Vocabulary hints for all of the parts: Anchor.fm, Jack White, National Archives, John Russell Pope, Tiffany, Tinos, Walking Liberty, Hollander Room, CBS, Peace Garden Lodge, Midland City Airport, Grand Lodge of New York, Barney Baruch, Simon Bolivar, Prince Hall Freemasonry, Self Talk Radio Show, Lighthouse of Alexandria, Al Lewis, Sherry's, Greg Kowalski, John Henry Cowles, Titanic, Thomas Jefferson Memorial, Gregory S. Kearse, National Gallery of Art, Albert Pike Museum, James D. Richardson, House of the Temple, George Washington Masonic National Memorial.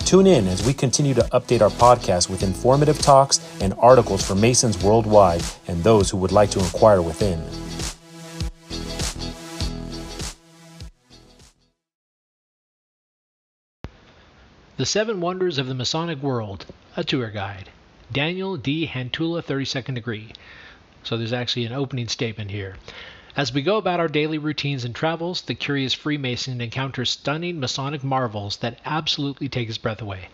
Tune in as we continue to update our podcast with informative talks and articles for Masons worldwide and those who would like to inquire within. The Seven Wonders of the Masonic World, a tour guide. Daniel D. Hantula, 32nd degree. So there's actually an opening statement here. As we go about our daily routines and travels, the curious Freemason encounters stunning Masonic marvels that absolutely take his breath away.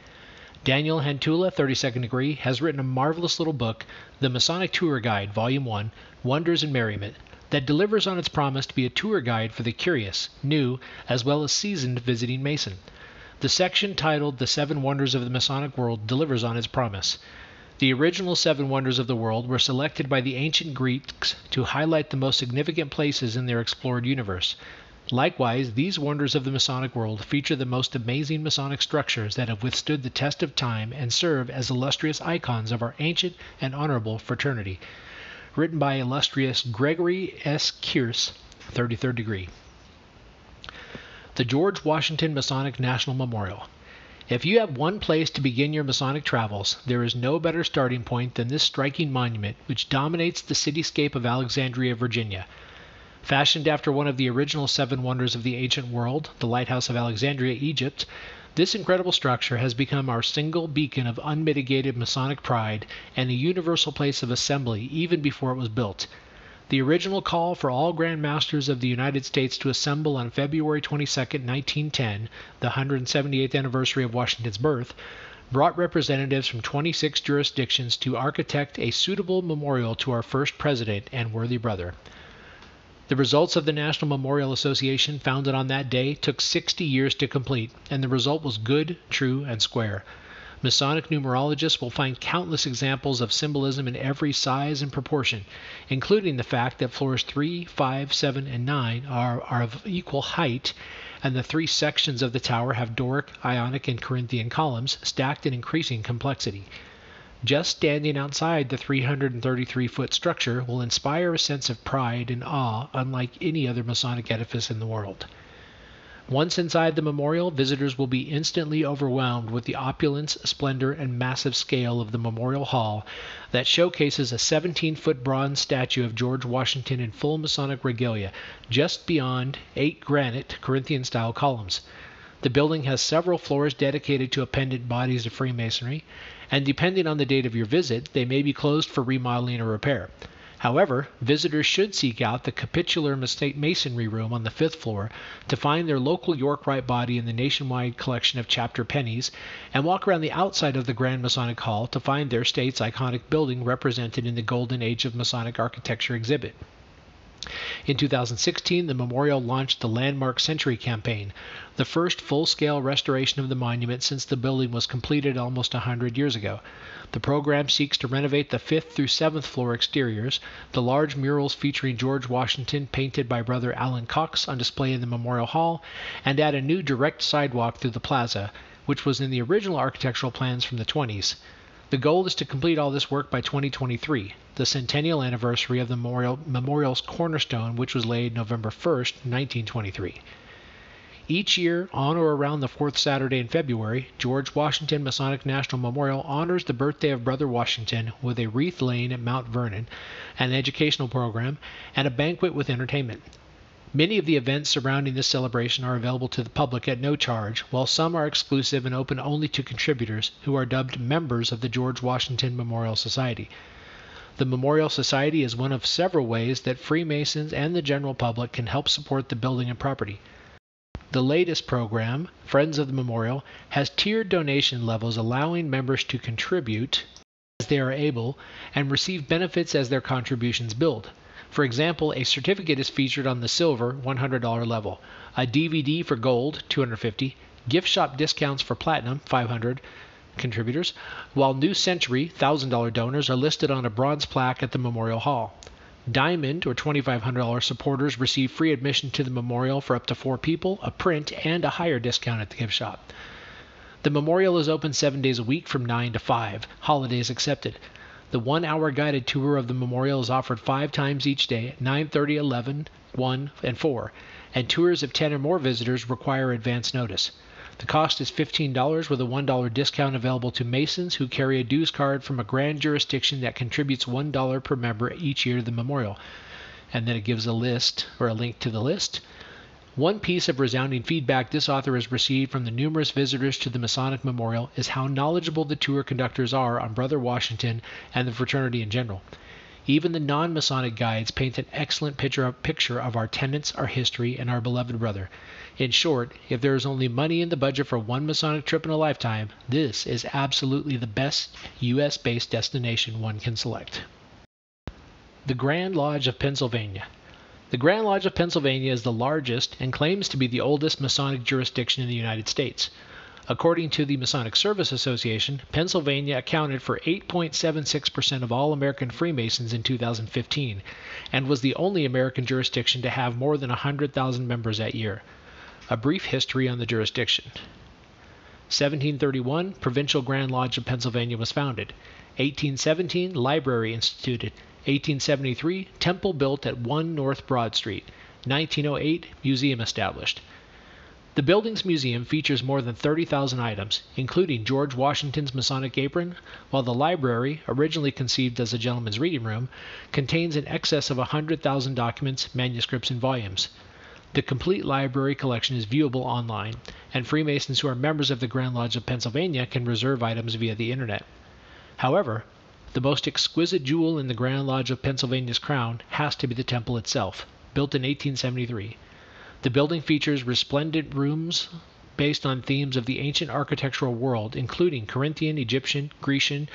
Daniel Hantula, 32nd degree, has written a marvelous little book, The Masonic Tour Guide, Volume 1, Wonders and Merriment, that delivers on its promise to be a tour guide for the curious, new, as well as seasoned visiting Mason. The section titled The Seven Wonders of the Masonic World delivers on its promise. The original seven wonders of the world were selected by the ancient Greeks to highlight the most significant places in their explored universe. Likewise, these wonders of the Masonic world feature the most amazing Masonic structures that have withstood the test of time and serve as illustrious icons of our ancient and honorable fraternity. Written by illustrious Gregory S. Kearse, 33rd degree. The George Washington Masonic National Memorial. If you have one place to begin your Masonic travels, there is no better starting point than this striking monument, which dominates the cityscape of Alexandria, Virginia. Fashioned after one of the original seven wonders of the ancient world, the Lighthouse of Alexandria, Egypt, this incredible structure has become our single beacon of unmitigated Masonic pride and a universal place of assembly even before it was built. The original call for all Grand Masters of the United States to assemble on February 22, 1910, the 178th anniversary of Washington's birth, brought representatives from 26 jurisdictions to architect a suitable memorial to our first president and worthy brother. The results of the National Memorial Association, founded on that day, took 60 years to complete, and the result was good, true, and square. Masonic numerologists will find countless examples of symbolism in every size and proportion, including the fact that floors 3, 5, 7, and 9 are of equal height, and the three sections of the tower have Doric, Ionic, and Corinthian columns stacked in increasing complexity. Just standing outside the 333-foot structure will inspire a sense of pride and awe unlike any other Masonic edifice in the world. Once inside the memorial, visitors will be instantly overwhelmed with the opulence, splendor, and massive scale of the memorial hall that showcases a 17-foot bronze statue of George Washington in full Masonic regalia, just beyond 8 granite Corinthian-style columns. The building has several floors dedicated to appendant bodies of Freemasonry, and depending on the date of your visit, they may be closed for remodeling or repair. However, visitors should seek out the Capitular Masonry Room on the 5th floor to find their local York Rite body in the nationwide collection of chapter pennies, and walk around the outside of the Grand Masonic Hall to find their state's iconic building represented in the Golden Age of Masonic Architecture exhibit. In 2016, the memorial launched the Landmark Century Campaign, the first full-scale restoration of the monument since the building was completed almost 100 years ago. The program seeks to renovate the 5th through 7th floor exteriors, the large murals featuring George Washington painted by brother Alan Cox on display in the Memorial Hall, and add a new direct sidewalk through the plaza, which was in the original architectural plans from the 20s. The goal is to complete all this work by 2023, the centennial anniversary of the memorial's cornerstone, which was laid November 1, 1923. Each year, on or around the fourth Saturday in February, George Washington Masonic National Memorial honors the birthday of Brother Washington with a wreath laying at Mount Vernon, an educational program, and a banquet with entertainment. Many of the events surrounding this celebration are available to the public at no charge, while some are exclusive and open only to contributors who are dubbed members of the George Washington Memorial Society. The Memorial Society is one of several ways that Freemasons and the general public can help support the building and property. The latest program, Friends of the Memorial, has tiered donation levels allowing members to contribute as they are able and receive benefits as their contributions build. For example, a certificate is featured on the silver $100 level, a DVD for gold $250, gift shop discounts for platinum $500 contributors, while New Century $1,000 donors are listed on a bronze plaque at the Memorial Hall. Diamond or $2,500 supporters receive free admission to the memorial for up to 4 people, a print, and a higher discount at the gift shop. The memorial is open 7 days a week from 9 to 5, holidays excepted. The 1-hour guided tour of the memorial is offered 5 times each day, 9:30, 11, 1, and 4, and tours of 10 or more visitors require advance notice. The cost is $15 with a $1 discount available to Masons who carry a dues card from a grand jurisdiction that contributes $1 per member each year to the memorial. And then it gives a list, or a link to the list. One piece of resounding feedback this author has received from the numerous visitors to the Masonic Memorial is how knowledgeable the tour conductors are on Brother Washington and the fraternity in general. Even the non-Masonic guides paint an excellent picture of our tenets, our history, and our beloved brother. In short, if there is only money in the budget for one Masonic trip in a lifetime, this is absolutely the best U.S.-based destination one can select. The Grand Lodge of Pennsylvania. The Grand Lodge of Pennsylvania is the largest and claims to be the oldest Masonic jurisdiction in the United States. According to the Masonic Service Association, Pennsylvania accounted for 8.76% of all American Freemasons in 2015 and was the only American jurisdiction to have more than 100,000 members that year. A brief history on the jurisdiction. 1731, Provincial Grand Lodge of Pennsylvania was founded. 1817, Library instituted. 1873, Temple built at 1 North Broad Street. 1908, Museum established. The building's museum features more than 30,000 items, including George Washington's Masonic apron, while the library, originally conceived as a gentleman's reading room, contains in excess of 100,000 documents, manuscripts, and volumes. The complete library collection is viewable online, and Freemasons who are members of the Grand Lodge of Pennsylvania can reserve items via the internet. However, the most exquisite jewel in the Grand Lodge of Pennsylvania's crown has to be the temple itself, built in 1873. The building features resplendent rooms based on themes of the ancient architectural world, including Corinthian, Egyptian, Grecian,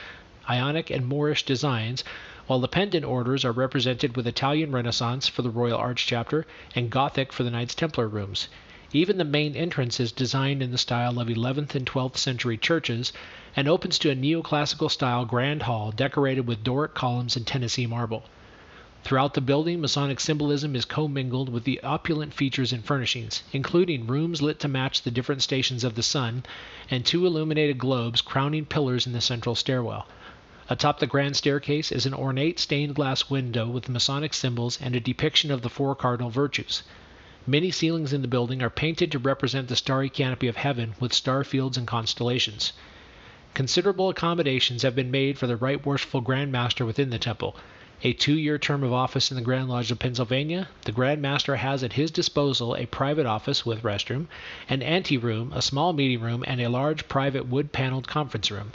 Ionic, and Moorish designs, while the pendant orders are represented with Italian Renaissance for the Royal Arch Chapter and Gothic for the Knights Templar rooms. Even the main entrance is designed in the style of 11th and 12th century churches and opens to a neoclassical style grand hall decorated with Doric columns and Tennessee marble. Throughout the building, Masonic symbolism is commingled with the opulent features and furnishings, including rooms lit to match the different stations of the sun and 2 illuminated globes crowning pillars in the central stairwell. Atop the grand staircase is an ornate stained glass window with Masonic symbols and a depiction of the 4 cardinal virtues. Many ceilings in the building are painted to represent the starry canopy of heaven with star fields and constellations. Considerable accommodations have been made for the Right Worshipful Grand Master within the temple. A 2-year term of office in the Grand Lodge of Pennsylvania, the Grand Master has at his disposal a private office with restroom, an anteroom, a small meeting room, and a large private wood-paneled conference room.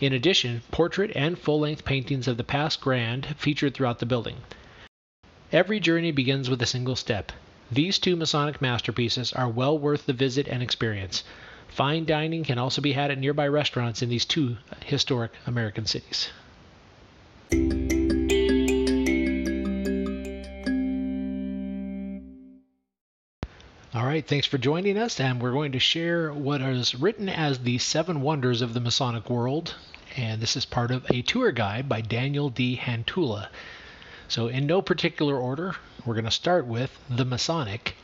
In addition, portrait and full-length paintings of the past Grand featured throughout the building. Every journey begins with a single step. These 2 Masonic masterpieces are well worth the visit and experience. Fine dining can also be had at nearby restaurants in these 2 historic American cities. All right, thanks for joining us, and we're going to share what is written as the 7 Wonders of the Masonic World, and this is part of a tour guide by Daniel D. Hantula. So in no particular order, we're going to start with the Masonic,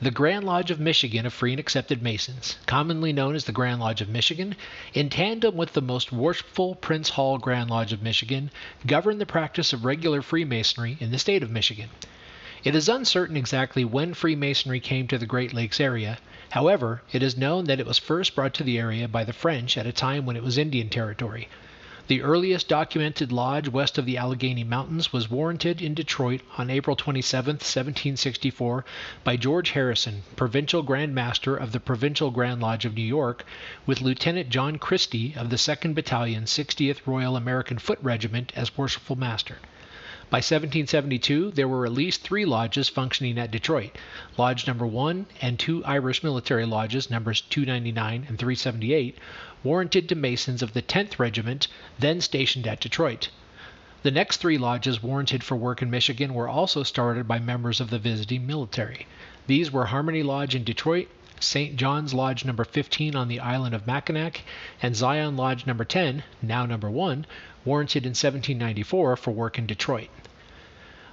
the Grand Lodge of Michigan of Free and Accepted Masons, commonly known as the Grand Lodge of Michigan, in tandem with the Most Worshipful Prince Hall Grand Lodge of Michigan, govern the practice of regular Freemasonry in the state of Michigan. It is uncertain exactly when Freemasonry came to the Great Lakes area. However, it is known that it was first brought to the area by the French at a time when it was Indian territory. The earliest documented lodge west of the Allegheny Mountains was warranted in Detroit on April 27, 1764, by George Harrison, Provincial Grand Master of the Provincial Grand Lodge of New York, with Lieutenant John Christie of the 2nd Battalion, 60th Royal American Foot Regiment as Worshipful Master. By 1772, there were at least 3 lodges functioning at Detroit, Lodge No. 1 and 2 Irish military lodges, numbers 299 and 378, warranted to Masons of the 10th Regiment, then stationed at Detroit. The next 3 lodges warranted for work in Michigan were also started by members of the visiting military. These were Harmony Lodge in Detroit, St. John's Lodge No. 15 on the island of Mackinac, and Zion Lodge No. 10, now No. 1, warranted in 1794 for work in Detroit.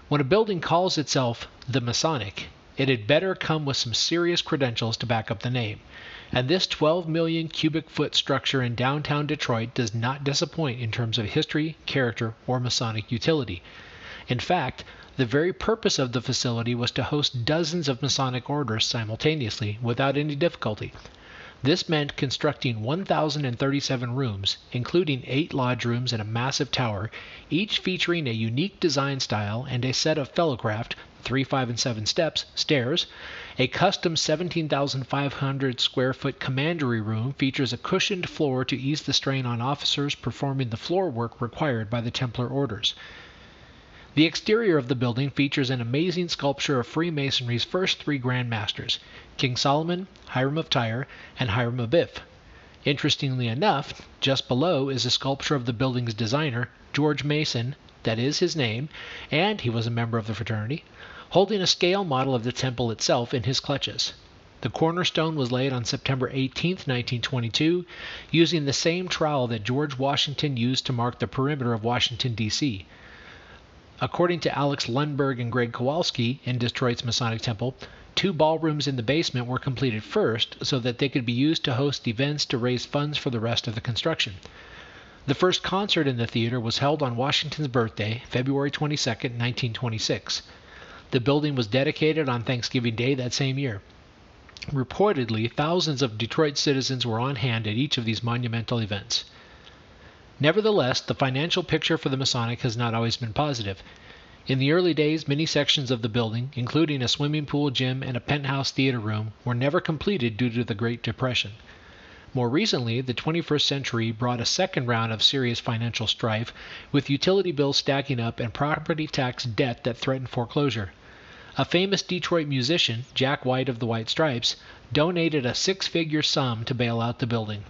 When a building calls itself the Masonic, it had better come with some serious credentials to back up the name. And this 12 million cubic foot structure in downtown Detroit does not disappoint in terms of history, character, or Masonic utility. In fact, the very purpose of the facility was to host dozens of Masonic orders simultaneously without any difficulty. This meant constructing 1,037 rooms, including 8 lodge rooms and a massive tower, each featuring a unique design style and a set of fellowcraft, 3, 5, and 7 steps, stairs. A custom 17,500 square foot commandery room features a cushioned floor to ease the strain on officers performing the floor work required by the Templar orders. The exterior of the building features an amazing sculpture of Freemasonry's first 3 Grand Masters, King Solomon, Hiram of Tyre, and Hiram of Iff. Interestingly enough, just below is a sculpture of the building's designer, George Mason, that is his name, and he was a member of the fraternity, holding a scale model of the temple itself in his clutches. The cornerstone was laid on September 18, 1922, using the same trowel that George Washington used to mark the perimeter of Washington, D.C. According to Alex Lundberg and Greg Kowalski in Detroit's Masonic Temple, 2 ballrooms in the basement were completed first so that they could be used to host events to raise funds for the rest of the construction. The first concert in the theater was held on Washington's birthday, February 22, 1926. The building was dedicated on Thanksgiving Day that same year. Reportedly, thousands of Detroit citizens were on hand at each of these monumental events. Nevertheless, the financial picture for the Masonic has not always been positive. In the early days, many sections of the building, including a swimming pool gym and a penthouse theater room, were never completed due to the Great Depression. More recently, the 21st century brought a second round of serious financial strife, with utility bills stacking up and property tax debt that threatened foreclosure. A famous Detroit musician, Jack White of the White Stripes, donated a 6-figure sum to bail out the building.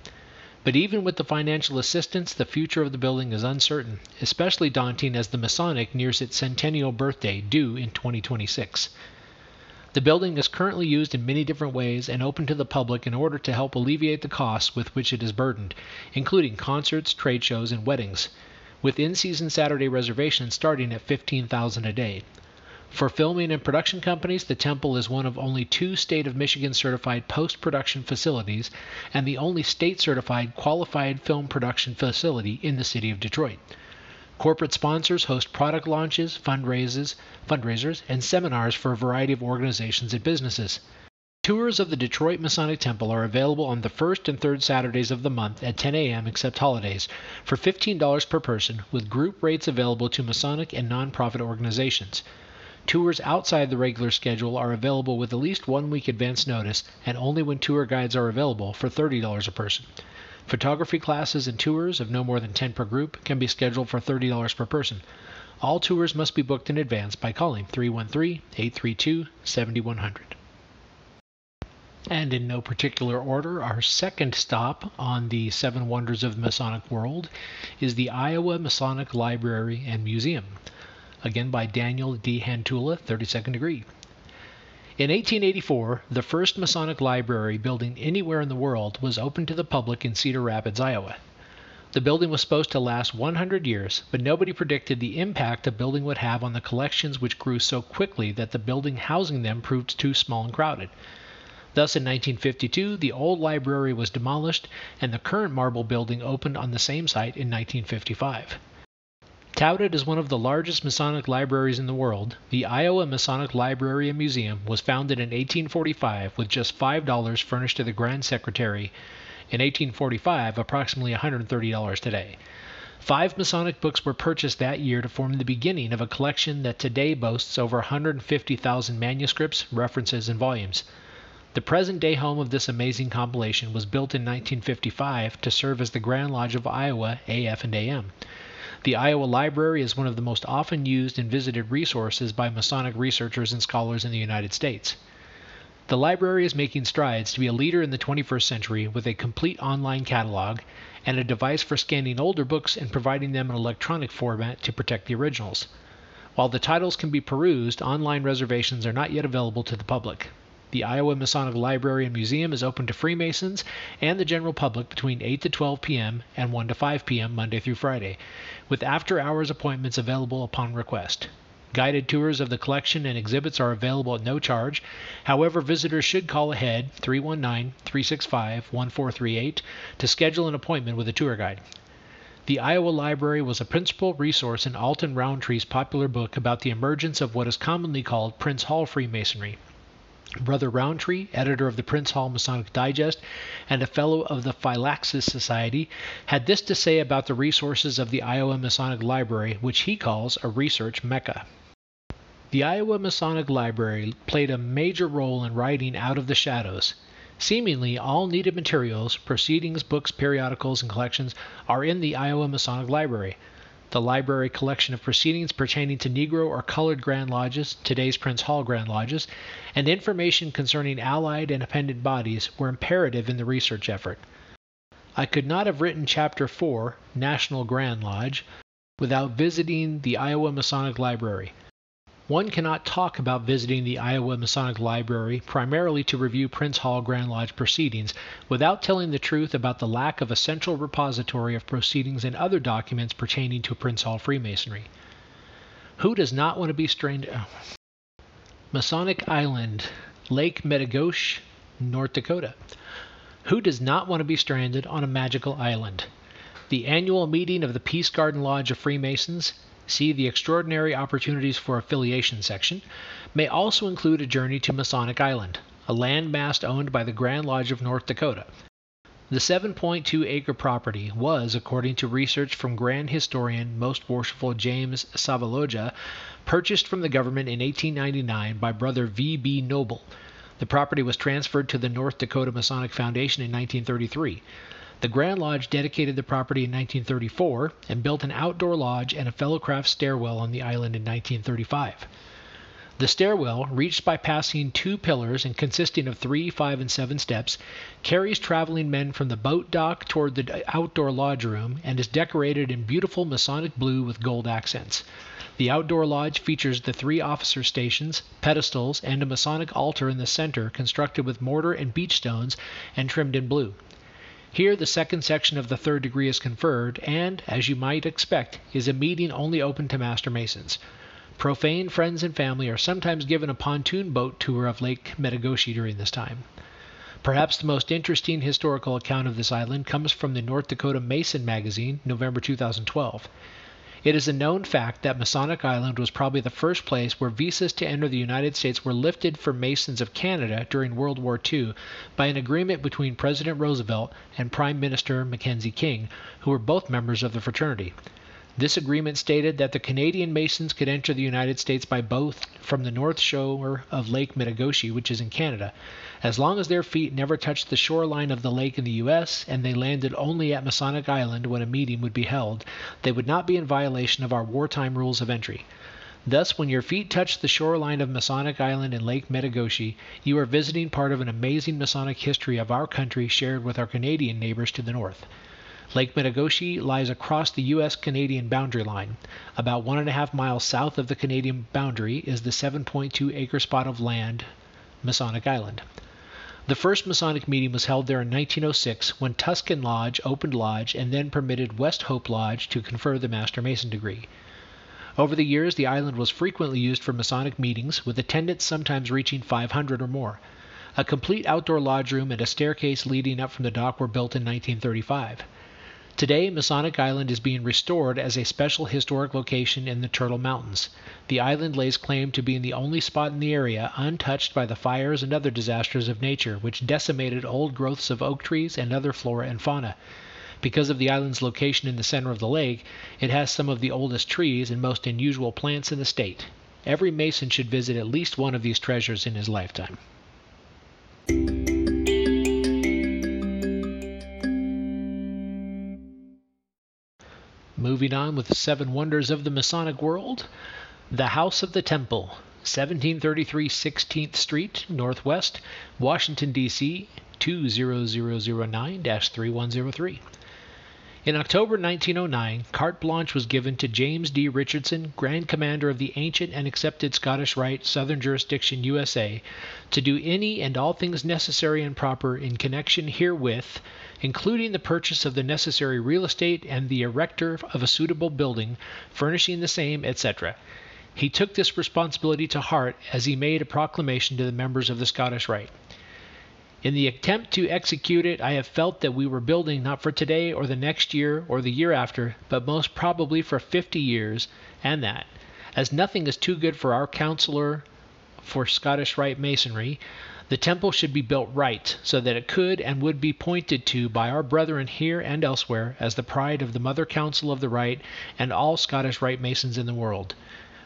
But even with the financial assistance, the future of the building is uncertain, especially daunting as the Masonic nears its centennial birthday due in 2026. The building is currently used in many different ways and open to the public in order to help alleviate the costs with which it is burdened, including concerts, trade shows, and weddings, with in-season Saturday reservations starting at $15,000 a day. For filming and production companies, the temple is one of only 2 State of Michigan certified post-production facilities and the only state-certified qualified film production facility in the city of Detroit. Corporate sponsors host product launches, fundraisers, and seminars for a variety of organizations and businesses. Tours of the Detroit Masonic Temple are available on the first and third Saturdays of the month at 10 a.m. except holidays for $15 per person, with group rates available to Masonic and nonprofit organizations. Tours outside the regular schedule are available with at least 1 week advance notice and only when tour guides are available for $30 a person. Photography classes and tours of no more than 10 per group can be scheduled for $30 per person. All tours must be booked in advance by calling 313-832-7100. And in no particular order, our second stop on the 7 Wonders of the Masonic World is the Iowa Masonic Library and Museum. Again by Daniel D. Hantula, 32nd degree. In 1884, the first Masonic library building anywhere in the world was opened to the public in Cedar Rapids, Iowa. The building was supposed to last 100 years, but nobody predicted the impact the building would have on the collections, which grew so quickly that the building housing them proved too small and crowded. Thus, in 1952, the old library was demolished, and the current marble building opened on the same site in 1955. Touted as one of the largest Masonic libraries in the world, the Iowa Masonic Library and Museum was founded in 1845 with just $5 furnished to the Grand Secretary. In 1845, approximately $130 today. 5 Masonic books were purchased that year to form the beginning of a collection that today boasts over 150,000 manuscripts, references, and volumes. The present-day home of this amazing compilation was built in 1955 to serve as the Grand Lodge of Iowa, AF and AM. The Iowa Library is one of the most often used and visited resources by Masonic researchers and scholars in the United States. The library is making strides to be a leader in the 21st century with a complete online catalog and a device for scanning older books and providing them in electronic format to protect the originals. While the titles can be perused, online reservations are not yet available to the public. The Iowa Masonic Library and Museum is open to Freemasons and the general public between 8 to 12 p.m. and 1 to 5 p.m. Monday through Friday, with after-hours appointments available upon request. Guided tours of the collection and exhibits are available at no charge. However, visitors should call ahead 319-365-1438 to schedule an appointment with a tour guide. The Iowa Library was a principal resource in Alton Roundtree's popular book about the emergence of what is commonly called Prince Hall Freemasonry. Brother Roundtree, editor of the Prince Hall Masonic Digest and a fellow of the Phylaxis Society, had this to say about the resources of the Iowa Masonic Library, which he calls a research mecca. The Iowa Masonic Library played a major role in writing out of the shadows. Seemingly all needed materials, proceedings, books, periodicals, and collections are in the Iowa Masonic Library. The library collection of proceedings pertaining to Negro or colored Grand Lodges, today's Prince Hall Grand Lodges, and information concerning allied and appendant bodies were imperative in the research effort. I could not have written Chapter 4, National Grand Lodge, without visiting the Iowa Masonic Library. One cannot talk about visiting the Iowa Masonic Library primarily to review Prince Hall Grand Lodge proceedings without telling the truth about the lack of a central repository of proceedings and other documents pertaining to Prince Hall Freemasonry. Who does not want to be strained? Masonic Island, Lake Metigoshe, North Dakota. Who does not want to be stranded on a magical island? The annual meeting of the Peace Garden Lodge of Freemasons, see the Extraordinary Opportunities for Affiliation section, may also include a journey to Masonic Island, a landmass owned by the Grand Lodge of North Dakota. The 7.2-acre property was, according to research from Grand Historian Most Worshipful James Savalogia, purchased from the government in 1899 by Brother V. B. Noble. The property was transferred to the North Dakota Masonic Foundation in 1933. The Grand Lodge dedicated the property in 1934 and built an outdoor lodge and a fellowcraft stairwell on the island in 1935. The stairwell, reached by passing two pillars and consisting of 3, 5, and 7 steps, carries traveling men from the boat dock toward the outdoor lodge room and is decorated in beautiful Masonic blue with gold accents. The outdoor lodge features the 3 officer stations, pedestals, and a Masonic altar in the center constructed with mortar and beach stones and trimmed in blue. Here the second section of the third degree is conferred and, as you might expect, is a meeting only open to Master Masons. Profane friends and family are sometimes given a pontoon boat tour of Lake Metigoshe during this time. Perhaps the most interesting historical account of this island comes from the North Dakota Mason magazine, November 2012. It is a known fact that Masonic Island was probably the first place where visas to enter the United States were lifted for Masons of Canada during World War II by an agreement between President Roosevelt and Prime Minister Mackenzie King, who were both members of the fraternity. This agreement stated that the Canadian Masons could enter the United States by boat from the north shore of Lake Metigoshe, which is in Canada, as long as their feet never touched the shoreline of the lake in the U.S. and they landed only at Masonic Island when a meeting would be held, they would not be in violation of our wartime rules of entry. Thus, when your feet touch the shoreline of Masonic Island and Lake Metigoshe, you are visiting part of an amazing Masonic history of our country shared with our Canadian neighbors to the north. Lake Metigoshe lies across the U.S.-Canadian boundary line. About 1.5 miles south of the Canadian boundary is the 7.2-acre spot of land, Masonic Island. The first Masonic meeting was held there in 1906 when Tuscan Lodge opened lodge and then permitted West Hope Lodge to confer the Master Mason degree. Over the years, the island was frequently used for Masonic meetings, with attendance sometimes reaching 500 or more. A complete outdoor lodge room and a staircase leading up from the dock were built in 1935. Today, Masonic Island is being restored as a special historic location in the Turtle Mountains. The island lays claim to being the only spot in the area untouched by the fires and other disasters of nature, which decimated old growths of oak trees and other flora and fauna. Because of the island's location in the center of the lake, it has some of the oldest trees and most unusual plants in the state. Every Mason should visit at least one of these treasures in his lifetime. Moving on with the 7 wonders of the Masonic world, the House of the Temple, 1733 16th Street, Northwest, Washington, D.C., 20009-3103. In October 1909, carte blanche was given to James D. Richardson, Grand Commander of the Ancient and Accepted Scottish Rite, Southern Jurisdiction, USA, to do any and all things necessary and proper in connection herewith, including the purchase of the necessary real estate and the erector of a suitable building, furnishing the same, etc. He took this responsibility to heart as he made a proclamation to the members of the Scottish Rite. In the attempt to execute it, I have felt that we were building not for today or the next year or the year after, but most probably for 50 years, and that, as nothing is too good for our counselor for Scottish Rite Masonry, the temple should be built right, so that it could and would be pointed to by our brethren here and elsewhere as the pride of the Mother Council of the Rite and all Scottish Rite Masons in the world.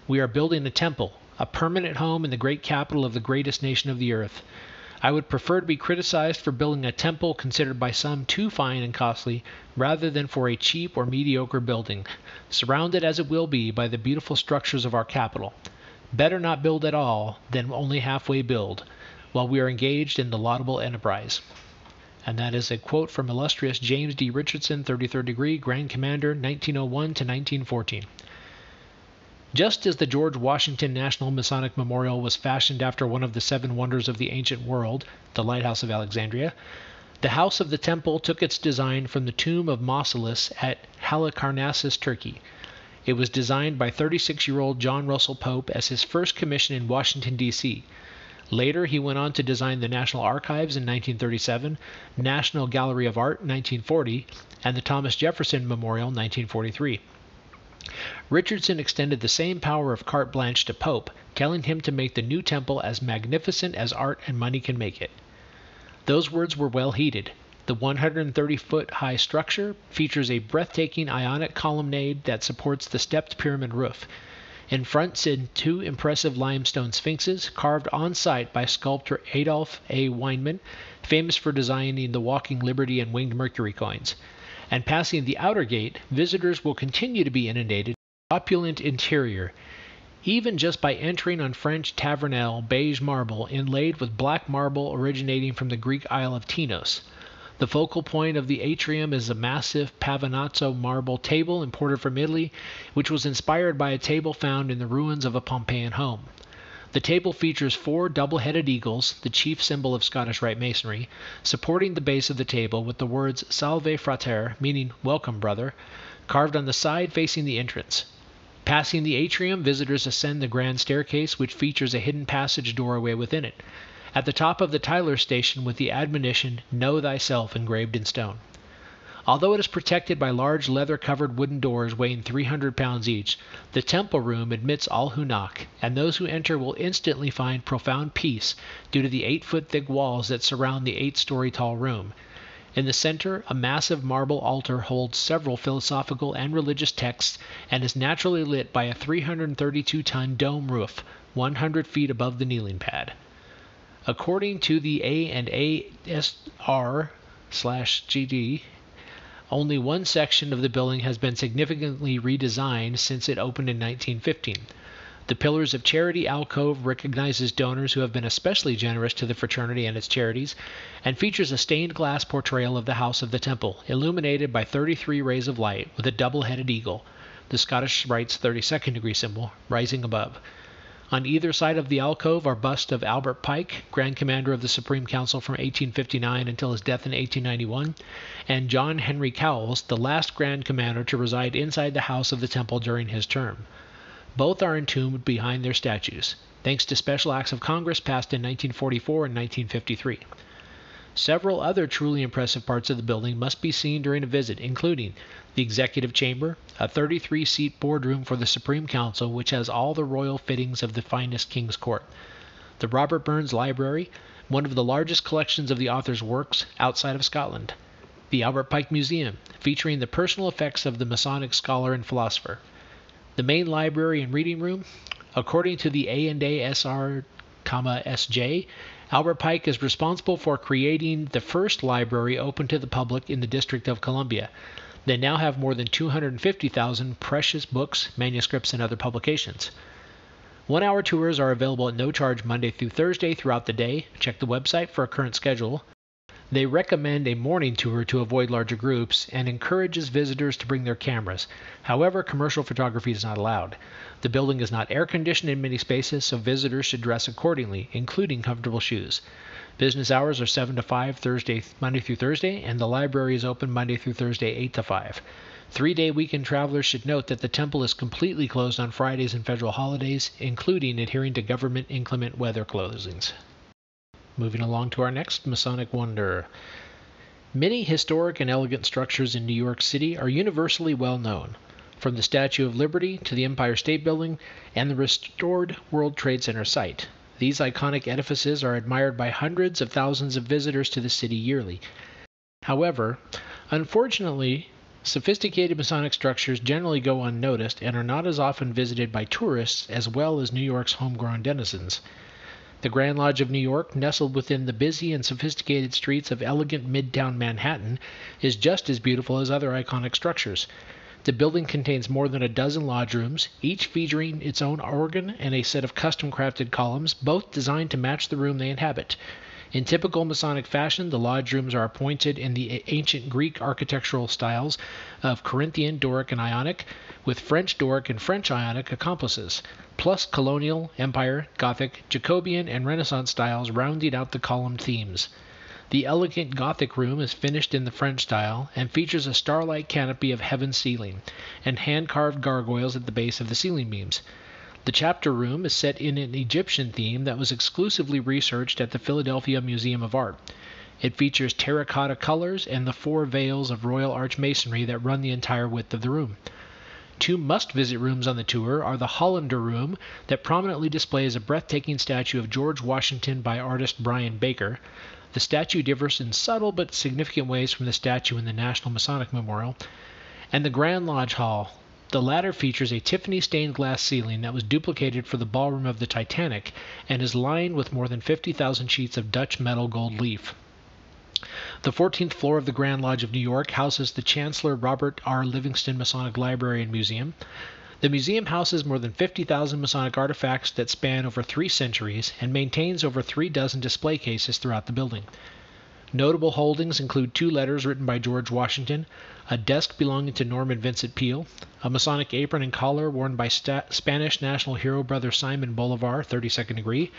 We are building a temple, a permanent home in the great capital of the greatest nation of the earth. I would prefer to be criticized for building a temple considered by some too fine and costly, rather than for a cheap or mediocre building, surrounded as it will be by the beautiful structures of our capital. Better not build at all than only halfway build, while we are engaged in the laudable enterprise. And that is a quote from illustrious James D. Richardson, 33rd degree, Grand Commander, 1901 to 1914. Just as the George Washington National Masonic Memorial was fashioned after one of the seven wonders of the ancient world, the Lighthouse of Alexandria, the House of the Temple took its design from the tomb of Mausolus at Halicarnassus, Turkey. It was designed by 36-year-old John Russell Pope as his first commission in Washington, D.C., Later, he went on to design the National Archives in 1937, National Gallery of Art 1940, and the Thomas Jefferson Memorial 1943. Richardson extended the same power of carte blanche to Pope, telling him to make the new temple as magnificent as art and money can make it. Those words were well heeded. The 130-foot-high structure features a breathtaking Ionic colonnade that supports the stepped pyramid roof. In front sit two impressive limestone sphinxes, carved on-site by sculptor Adolf A. Weinman, famous for designing the Walking Liberty and Winged Mercury coins. And passing the outer gate, visitors will continue to be inundated with opulent interior, even just by entering on French Tavernelle beige marble inlaid with black marble originating from the Greek isle of Tinos. The focal point of the atrium is a massive Pavonazzo marble table imported from Italy, which was inspired by a table found in the ruins of a Pompeian home. The table features four double-headed eagles, the chief symbol of Scottish Rite Masonry, supporting the base of the table with the words Salve Frater, meaning Welcome Brother, carved on the side facing the entrance. Passing the atrium, visitors ascend the grand staircase, which features a hidden passage doorway within it. At the top of the Tyler station with the admonition, Know Thyself, engraved in stone. Although it is protected by large leather-covered wooden doors weighing 300 pounds each, the temple room admits all who knock, and those who enter will instantly find profound peace due to the 8-foot-thick walls that surround the 8-story-tall room. In the center, a massive marble altar holds several philosophical and religious texts and is naturally lit by a 332-ton dome roof, 100 feet above the kneeling pad. According to the A&ASR/GD, only one section of the building has been significantly redesigned since it opened in 1915. The Pillars of Charity alcove recognizes donors who have been especially generous to the fraternity and its charities, and features a stained glass portrayal of the House of the Temple, illuminated by 33 rays of light with a double-headed eagle, the Scottish Rite's 32nd degree symbol, rising above. On either side of the alcove are busts of Albert Pike, Grand Commander of the Supreme Council from 1859 until his death in 1891, and John Henry Cowles, the last Grand Commander to reside inside the House of the Temple during his term. Both are entombed behind their statues, thanks to special acts of Congress passed in 1944 and 1953. Several other truly impressive parts of the building must be seen during a visit, including the Executive Chamber, a 33-seat boardroom for the Supreme Council, which has all the royal fittings of the finest King's Court, the Robert Burns Library, one of the largest collections of the author's works outside of Scotland, the Albert Pike Museum, featuring the personal effects of the Masonic scholar and philosopher, the main library and reading room. According to the A&ASR/SJ, Albert Pike is responsible for creating the first library open to the public in the District of Columbia. They now have more than 250,000 precious books, manuscripts, and other publications. One-hour tours are available at no charge Monday through Thursday throughout the day. Check the website for a current schedule. They recommend a morning tour to avoid larger groups and encourages visitors to bring their cameras. However, commercial photography is not allowed. The building is not air-conditioned in many spaces, so visitors should dress accordingly, including comfortable shoes. Business hours are 7 to 5 Monday through Thursday, and the library is open Monday through Thursday, 8 to 5. 3-day weekend travelers should note that the temple is completely closed on Fridays and federal holidays, including adhering to government inclement weather closings. Moving along to our next Masonic wonder. Many historic and elegant structures in New York City are universally well known, from the Statue of Liberty to the Empire State Building and the restored World Trade Center site. These iconic edifices are admired by hundreds of thousands of visitors to the city yearly. However, unfortunately, sophisticated Masonic structures generally go unnoticed and are not as often visited by tourists as well as New York's homegrown denizens. The Grand Lodge of New York, nestled within the busy and sophisticated streets of elegant midtown Manhattan, is just as beautiful as other iconic structures. The building contains more than a dozen lodge rooms, each featuring its own organ and a set of custom-crafted columns, both designed to match the room they inhabit. In typical Masonic fashion, the lodge rooms are appointed in the ancient Greek architectural styles of Corinthian, Doric, and Ionic, with French Doric and French Ionic accomplices, plus colonial, empire, Gothic, Jacobean, and Renaissance styles rounding out the column themes. The elegant Gothic room is finished in the French style and features a starlight canopy of heaven ceiling and hand-carved gargoyles at the base of the ceiling beams. The chapter room is set in an Egyptian theme that was exclusively researched at the Philadelphia Museum of Art. It features terracotta colors and the four veils of royal archmasonry that run the entire width of the room. Two must-visit rooms on the tour are the Hollander Room, that prominently displays a breathtaking statue of George Washington by artist Brian Baker. The statue differs in subtle but significant ways from the statue in the National Masonic Memorial, and the Grand Lodge Hall. The latter features a Tiffany stained glass ceiling that was duplicated for the ballroom of the Titanic and is lined with more than 50,000 sheets of Dutch metal gold leaf. The 14th floor of the Grand Lodge of New York houses the Chancellor Robert R. Livingston Masonic Library and Museum. The museum houses more than 50,000 Masonic artifacts that span over 3 centuries and maintains over 3 dozen display cases throughout the building. Notable holdings include 2 letters written by George Washington, a desk belonging to Norman Vincent Peale, a Masonic apron and collar worn by Spanish national hero Brother Simon Bolivar, 32nd degree.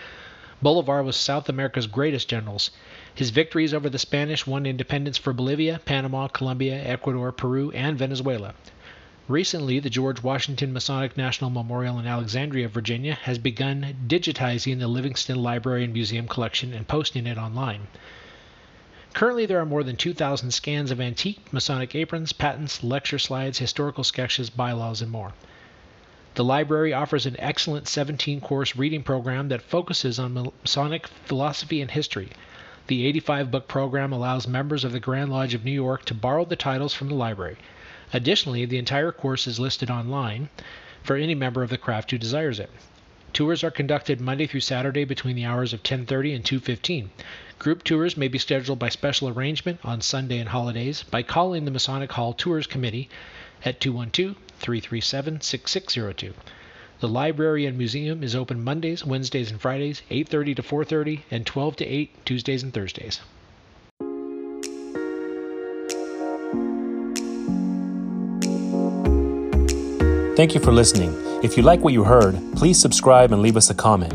Bolivar was South America's greatest generals. His victories over the Spanish won independence for Bolivia, Panama, Colombia, Ecuador, Peru, and Venezuela. Recently, the George Washington Masonic National Memorial in Alexandria, Virginia, has begun digitizing the Livingston Library and Museum collection and posting it online. Currently, there are more than 2,000 scans of antique Masonic aprons, patents, lecture slides, historical sketches, bylaws, and more. The library offers an excellent 17-course reading program that focuses on Masonic philosophy and history. The 85-book program allows members of the Grand Lodge of New York to borrow the titles from the library. Additionally, the entire course is listed online for any member of the craft who desires it. Tours are conducted Monday through Saturday between the hours of 10:30 and 2:15. Group tours may be scheduled by special arrangement on Sunday and holidays by calling the Masonic Hall Tours Committee at 212-337-6602. The library and museum is open Mondays, Wednesdays, and Fridays, 8:30 to 4:30, and 12 to 8, Tuesdays and Thursdays. Thank you for listening. If you like what you heard, please subscribe and leave us a comment.